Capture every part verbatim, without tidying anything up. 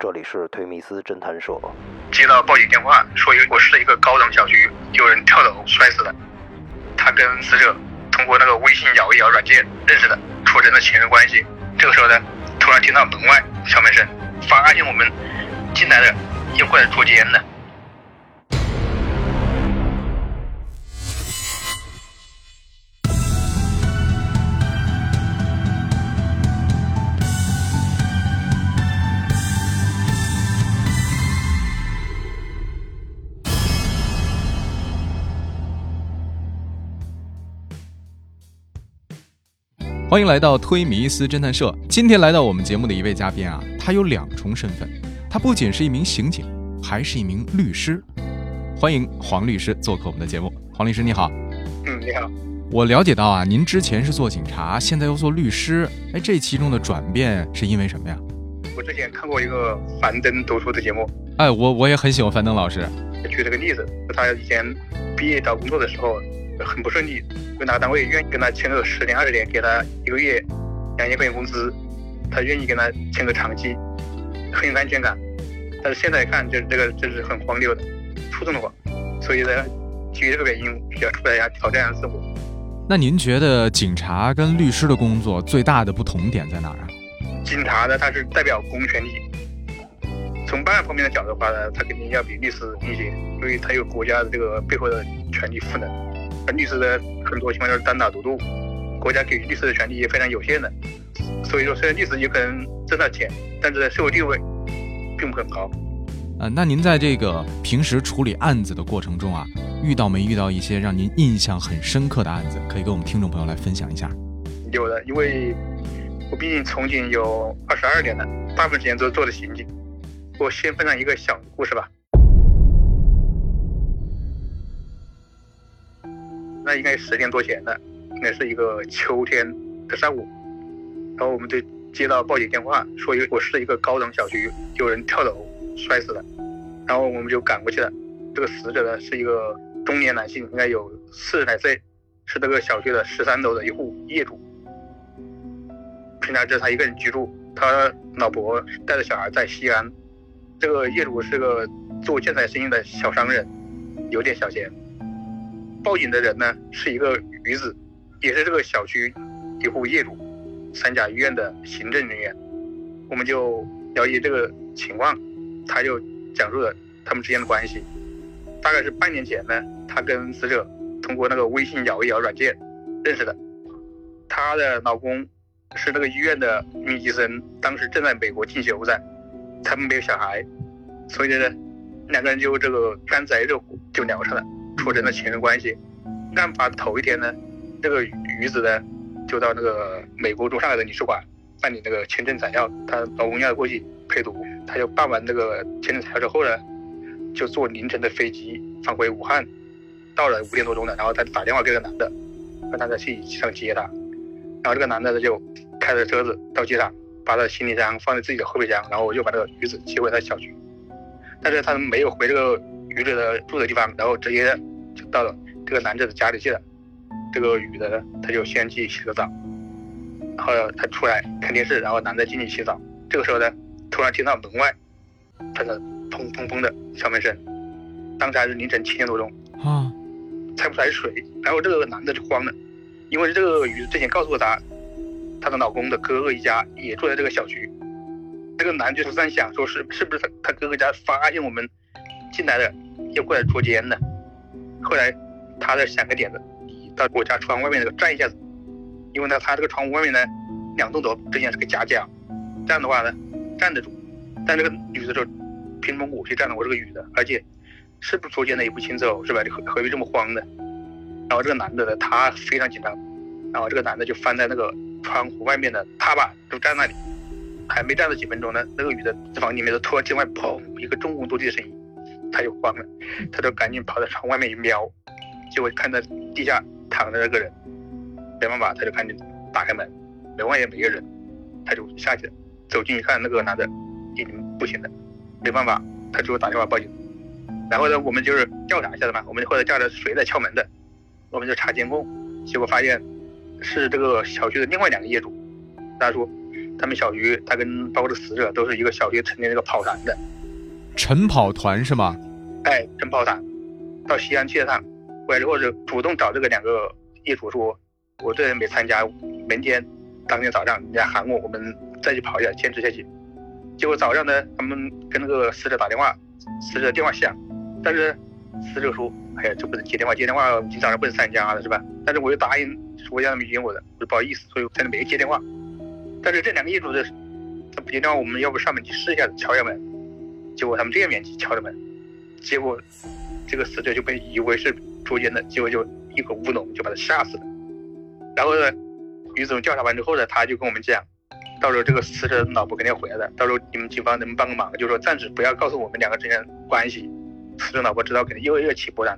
这里是推密斯侦探社。接到报警电话，说我市的一个高档小区有人跳楼摔死了，他跟死者通过那个微信摇一摇软件认识的，说真的情人关系。这个时候呢，突然听到门外敲门声，发现我们进来的又过来捉奸了。欢迎来到推迷斯侦探社。今天来到我们节目的一位嘉宾啊，他有两重身份，他不仅是一名刑警，还是一名律师。欢迎黄律师做客我们的节目。黄律师你好。嗯，你好。我了解到啊，您之前是做警察，现在又做律师，哎，这其中的转变是因为什么呀？我之前看过一个樊登读书的节目，哎，我我也很喜欢樊登老师。举了个例子，他以前毕业找工作的时候很不顺利，就拿单位愿意跟他签个十年二十年，给他一个月两千块钱工资，他愿意跟他签个长期，很有安全感。但是现在看就是这个真是很荒谬的触动的话，所以呢，基于这个原因比较出来一下挑战自我。那您觉得警察跟律师的工作最大的不同点在哪儿啊？警察呢，他是代表公权力，从办案方面的角度的话呢，他肯定要比律师容易一些，因为他有国家的这个背后的权力赋能。律师的很多情况就是单打独斗，国家给予律师的权利也非常有限的，所以说虽然律师有可能挣到钱，但是社会地位并不很高。呃，那您在这个平时处理案子的过程中啊，遇到没遇到一些让您印象很深刻的案子，可以跟我们听众朋友来分享一下？有的，因为我毕竟从警有二十二年了，大部分时间都做的刑警。我先分享一个小故事吧。那应该十年多前的，应该是一个秋天的上午，然后我们就接到报警电话，说我市一个高档小区有人跳楼摔死了，然后我们就赶过去了。这个死者呢是一个中年男性，应该有四十来岁，是这个小区的十三楼的一户业主，平常就是他一个人居住，他老婆带着小孩在西安。这个业主是个做建材生意的小商人，有点小钱。报警的人呢是一个女子，也是这个小区一户业主，三甲医院的行政人员。我们就了解这个情况，他就讲述了他们之间的关系。大概是半年前呢，他跟死者通过那个微信摇一摇软件认识的。他的老公是那个医院的女医生，当时正在美国进修在，他们没有小孩，所以呢，两个人就这个干柴烈火就聊上了。说真的情人关系。案发头一天呢，这个女子呢就到那个美国驻上海的领事馆办理那个签证材料，她老公要过去陪读，她就办完那个签证材料之后呢，就坐凌晨的飞机返回武汉，到了五点多钟了，然后她打电话给这个男的，让他在去机场接她，然后这个男的就开着车子到机场，把他的行李箱放在自己的后备箱，然后我就把这个女子接回他小区，但是他没有回这个女子的住的地方，然后直接就到了这个男子的家里去了。这个女的呢，她就先去洗个澡，然后她出来看电视，然后男的进去洗澡。这个时候呢，突然听到门外传来砰砰砰的敲门声，当时还是凌晨七点多钟啊，猜不出来是谁。然后这个男的就慌了，因为这个女之前告诉过他，她的老公的哥哥一家也住在这个小区。这个男就是在想说是是不是他他哥哥家发现我们进来了，又过来捉奸了。后来他在想个点子，到我家窗外面那个站一下子，因为呢他这个窗户外面呢两栋楼之间是个夹角，这样的话呢站得住，但这个女的就凭什么我去站了，我是个女的，而且是不是捉奸的也不清楚，是吧？你何必这么慌呢？然后这个男的呢他非常紧张，然后这个男的就翻在那个窗户外面的踏板就站那里，还没站了几分钟呢，那个女的在房里面就突然进外砰一个重物落地的声音，他就慌了，他就赶紧跑到窗外面一瞄，结果看到地下躺着那个人，没办法，他就赶紧打开门，门外也没个人，他就下去了，走近一看，那个男的已经不行了，没办法，他就打电话报警。然后呢，我们就是调查一下的嘛，我们后来调查谁在敲门的，我们就查监控，结果发现是这个小区的另外两个业主。他说他们小鱼，他跟包括这死者都是一个小学成立那个跑团的。晨跑团是吗？哎，晨跑团，到西安去一趟，回来之后就主动找这个两个业主说，我这人没参加，明天当天早上人家喊我，我们再去跑一下，坚持下去。结果早上呢，他们跟那个死者打电话，死者电话响，但是死者说，哎呀，这不能接电话，接电话今早上不能参加了是吧？但是我又答应，我让他们约我的，我就不好意思，所以我才没接电话。但是这两个业主的他不接电话，我们要不上门去试一下敲一下门，结果他们这面去敲的门，结果这个死者就被以为是捉奸的，结果就一口乌龙就把他吓死了。然后呢，于总调查完之后呢，他就跟我们讲，到时候这个死者老婆肯定要回来的，到时候你们警方能帮个忙，就是说暂时不要告诉我们两个之间关系，死者老婆知道肯定又又起波澜。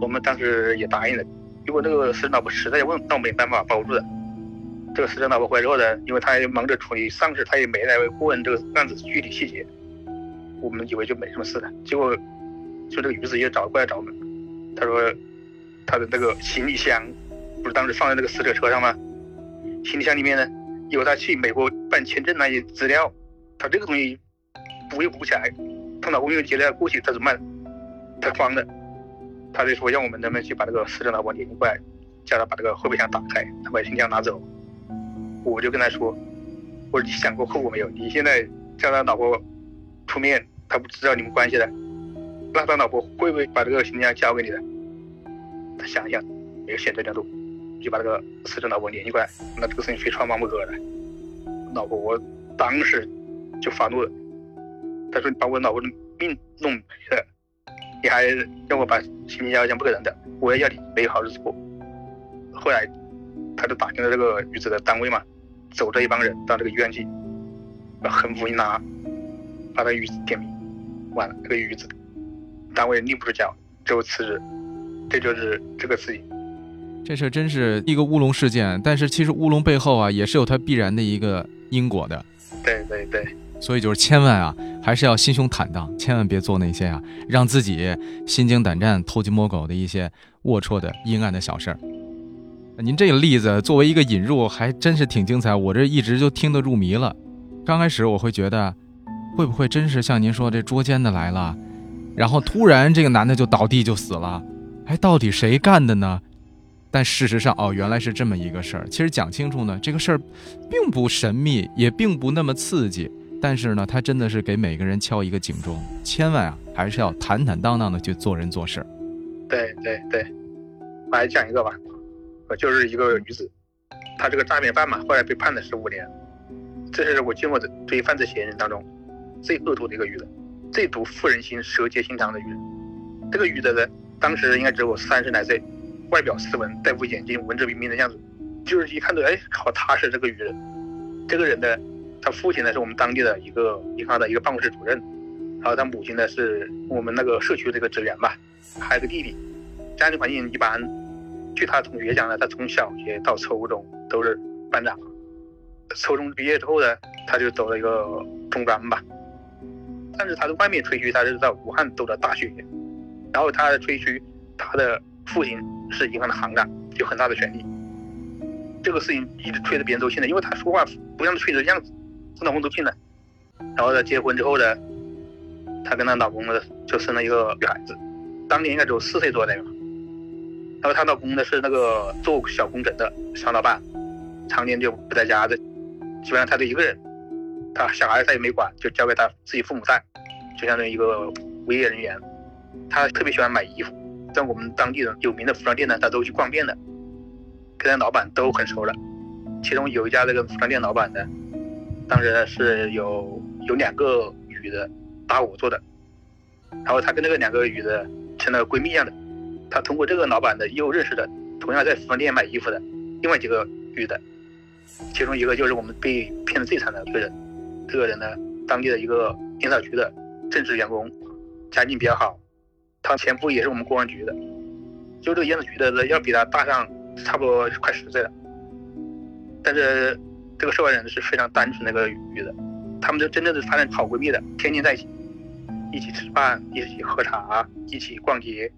我们当时也答应了，如果那个死者老婆实在问，那我们也办法保住的。这个死者老婆回来之后呢，因为他也忙着处理丧事，他也没来问这个案子具体细节，我们以为就没什么事了。结果就这个于子也找过来找我们，他说他的那个行李箱不是当时放在那个死者车上吗？行李箱里面呢有他去美国办签证那些资料，他这个东西补也补起来，他老公又接了过去，他怎么办？他慌了，他就说让我们能不能去把这个死者老婆联系过来，叫他把这个后备箱打开，他把行李箱拿走。我就跟他说，我说你想过后果没有？你现在叫他老婆出面，他不知道你们关系的，那他老婆会不会把这个行李箱交给你的？他想一想，没有选择这条路，就把这个死者老婆联系过来。那这个事情非常忙不可了。老婆，我当时就发怒了。他说：“你把我老婆的命弄没了，你还让我把行李箱交不给人的，我要要你没好日子过。”后来，他就打听了这个女子的单位嘛，走着一帮人到这个医院去，把横幅一拿，把这个女子点名，完了，这个女子单位立不住脚，最后辞职。这就是这个事情。这事真是一个乌龙事件，但是其实乌龙背后啊，也是有它必然的一个因果的。对对对。所以就是千万啊，还是要心胸坦荡，千万别做那些啊，让自己心惊胆战、偷鸡摸狗的一些龌龊的阴暗的小事儿。您这个例子作为一个引入还真是挺精彩，我这一直就听得入迷了。刚开始我会觉得会不会真是像您说这捉奸的来了，然后突然这个男的就倒地就死了，哎，到底谁干的呢？但事实上哦，原来是这么一个事儿。其实讲清楚呢，这个事儿并不神秘，也并不那么刺激，但是呢它真的是给每个人敲一个警钟，千万啊还是要坦坦荡荡的去做人做事。对对对。我来讲一个吧，就是一个女子，她这个诈骗犯嘛，后来被判了十五年，这是我见过的对犯罪嫌疑人当中最恶毒的一个女子，最毒妇人心、蛇蝎心肠的女人。这个女子呢，当时应该只有三十来岁，外表斯文，戴副眼镜，文质彬彬的样子，就是一看到哎，好踏实这个女人。这个人呢，她父亲呢是我们当地的一个银行的一个办公室主任，然后她母亲呢是我们那个社区的一个职员吧，还有个弟弟，家庭环境一般。据他同学讲呢，他从小学到初中都是班长，初中毕业之后呢，他就走了一个中专吧。但是他在外面吹嘘他是在武汉读的大学，然后他吹嘘他的父亲是银行的行长，有很大的权利。这个事情一直吹得别人都信了，因为他说话不像吹的样子，她老公都信了。然后他结婚之后呢，他跟他老公呢就生了一个女孩子，当年应该只有四岁多那个。然后她老公呢是那个做小工程的小老板，常年就不在家的，基本上她就一个人，她小孩她也没管，就交给她自己父母带，就相当于一个无业人员。她特别喜欢买衣服，在我们当地的有名的服装店呢，她都去逛遍了，跟她老板都很熟了。其中有一家这个服装店老板呢，当时是有有两个女的搭伙做的，然后她跟那个两个女的成了闺蜜一样的。他通过这个老板的又认识的同样在服装店买衣服的另外几个女的，其中一个就是我们被骗得最惨的一个人。这个人呢，当地的一个烟草局的正式员工，家境比较好，他前夫也是我们公安局的，就这个烟草局的要比他大上差不多快十岁了。但是这个受害人是非常单纯的一个女的，他们就真正的发展好闺蜜的，天天在一起，一起吃饭，一起喝茶，一起逛街，